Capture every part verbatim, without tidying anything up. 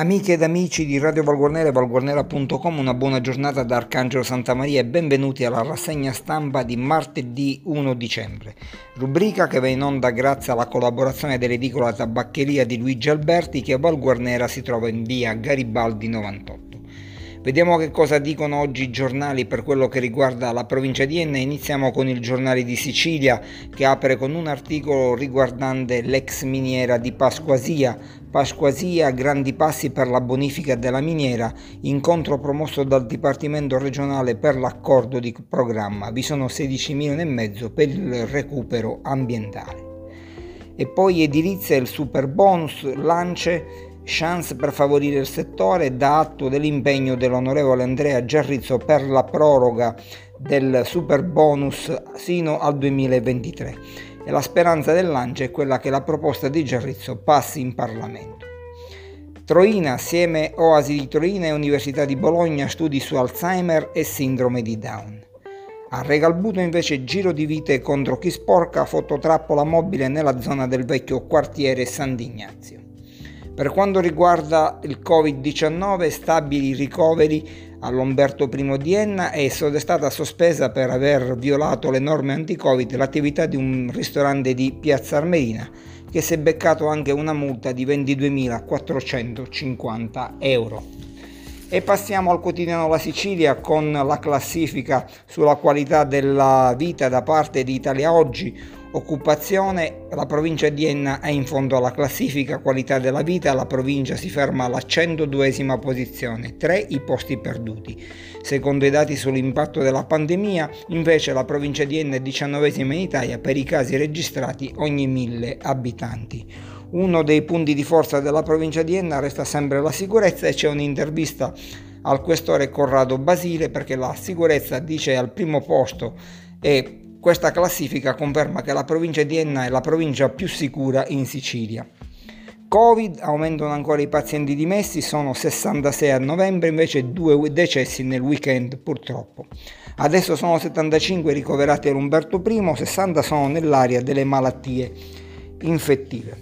Amiche ed amici di Radio Valguarnera e Valguarnera punto com, una buona giornata da Arcangelo Santa Maria e benvenuti alla rassegna stampa di martedì primo dicembre, rubrica che va in onda grazie alla collaborazione dell'edicola Tabaccheria di Luigi Alberti, che a Valguarnera si trova in via Garibaldi novantotto. Vediamo che cosa dicono oggi i giornali per quello che riguarda la provincia di Enna. Iniziamo con il Giornale di Sicilia, che apre con un articolo riguardante l'ex miniera di Pasquasia. Pasquasia, grandi passi per la bonifica della miniera, incontro promosso dal Dipartimento regionale per l'accordo di programma. Vi sono sedici milioni e mezzo per il recupero ambientale. E poi edilizia e il superbonus, lance chance per favorire il settore, dà atto dell'impegno dell'onorevole Andrea Giarrizzo per la proroga del superbonus sino al duemilaventitré, e la speranza dell'A N C E è quella che la proposta di Giarrizzo passi in Parlamento. Troina, assieme Oasi di Troina e Università di Bologna, studi su Alzheimer e sindrome di Down. A Regalbuto invece giro di vite contro chi sporca, fototrappola mobile nella zona del vecchio quartiere Sant'Ignazio. Per quanto riguarda il covid diciannove, stabili ricoveri all'Umberto I di Enna, è stata sospesa per aver violato le norme anti-Covid l'attività di un ristorante di Piazza Armerina, che si è beccato anche una multa di ventiduemilaquattrocentocinquanta euro. E passiamo al quotidiano La Sicilia con la classifica sulla qualità della vita da parte di Italia Oggi. Occupazione, la provincia di Enna è in fondo alla classifica, qualità della vita, la provincia si ferma alla centoduesima posizione, tre i posti perduti. Secondo i dati sull'impatto della pandemia, invece la provincia di Enna è diciannovesima in Italia per i casi registrati ogni mille abitanti. Uno dei punti di forza della provincia di Enna resta sempre la sicurezza, e c'è un'intervista al questore Corrado Basile perché la sicurezza, dice, è al primo posto e questa classifica conferma che la provincia di Enna è la provincia più sicura in Sicilia. Covid, aumentano ancora i pazienti dimessi, sono sessantasei a novembre, invece due decessi nel weekend purtroppo. Adesso sono settantacinque ricoverati all'Umberto I, sessanta sono nell'area delle malattie infettive.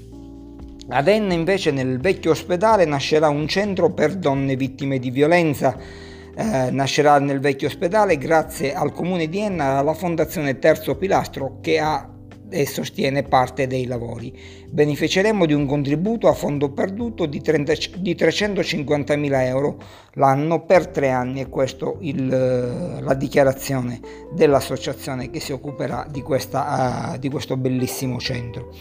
Ad Enna invece nel vecchio ospedale nascerà un centro per donne vittime di violenza. Eh, nascerà nel vecchio ospedale grazie al comune di Enna, alla Fondazione Terzo Pilastro che ha e sostiene parte dei lavori. Beneficeremo di un contributo a fondo perduto di, trenta, di trecentocinquantamila euro l'anno per tre anni, e questa è la dichiarazione dell'associazione che si occuperà di, questa, uh, di questo bellissimo centro.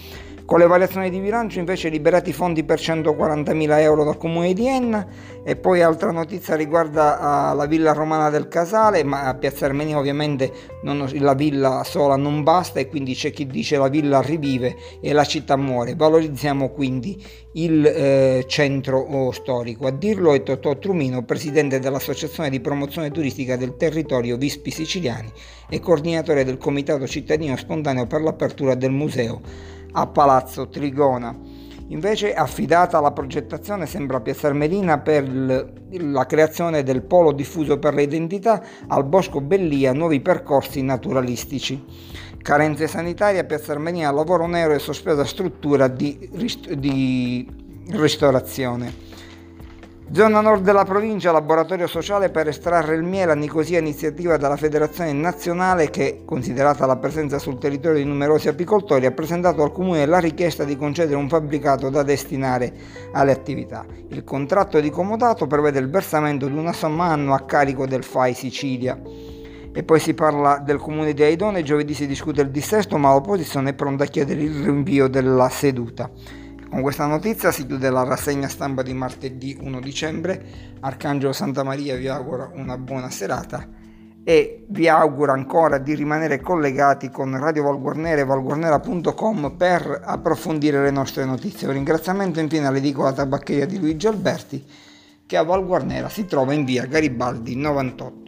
Con le variazioni di bilancio invece liberati fondi per centoquarantamila euro dal comune di Enna. E poi altra notizia riguarda la Villa Romana del Casale, ma a Piazza Armerina ovviamente non, la villa sola non basta, e quindi c'è chi dice la villa rivive e la città muore. Valorizziamo quindi il eh, centro storico. A dirlo è Totò Trumino, presidente dell'Associazione di Promozione Turistica del Territorio Vispi Siciliani e coordinatore del Comitato Cittadino Spontaneo per l'Apertura del Museo a Palazzo Trigona. Invece affidata la progettazione, sembra, a Piazza Armerina per la creazione del polo diffuso per l'identità, al Bosco Bellia nuovi percorsi naturalistici. Carenze sanitarie a Piazza Armerina, lavoro nero e sospesa struttura di, rist- di ristorazione. Zona nord della provincia, laboratorio sociale per estrarre il miele a Nicosia, iniziativa della Federazione Nazionale che, considerata la presenza sul territorio di numerosi apicoltori, ha presentato al Comune la richiesta di concedere un fabbricato da destinare alle attività. Il contratto di comodato prevede il versamento di una somma annua a carico del F A I Sicilia. E poi si parla del Comune di Aidone, giovedì si discute il dissesto ma l'opposizione è pronta a chiedere il rinvio della seduta. Con questa notizia si chiude la rassegna stampa di martedì primo dicembre. Arcangelo Santa Maria vi augura una buona serata e vi auguro ancora di rimanere collegati con Radio Valguarnera e Valguarnera punto com per approfondire le nostre notizie. Un ringraziamento infine all'edicola Tabaccheria di Luigi Alberti, che a Valguarnera si trova in via Garibaldi novantotto.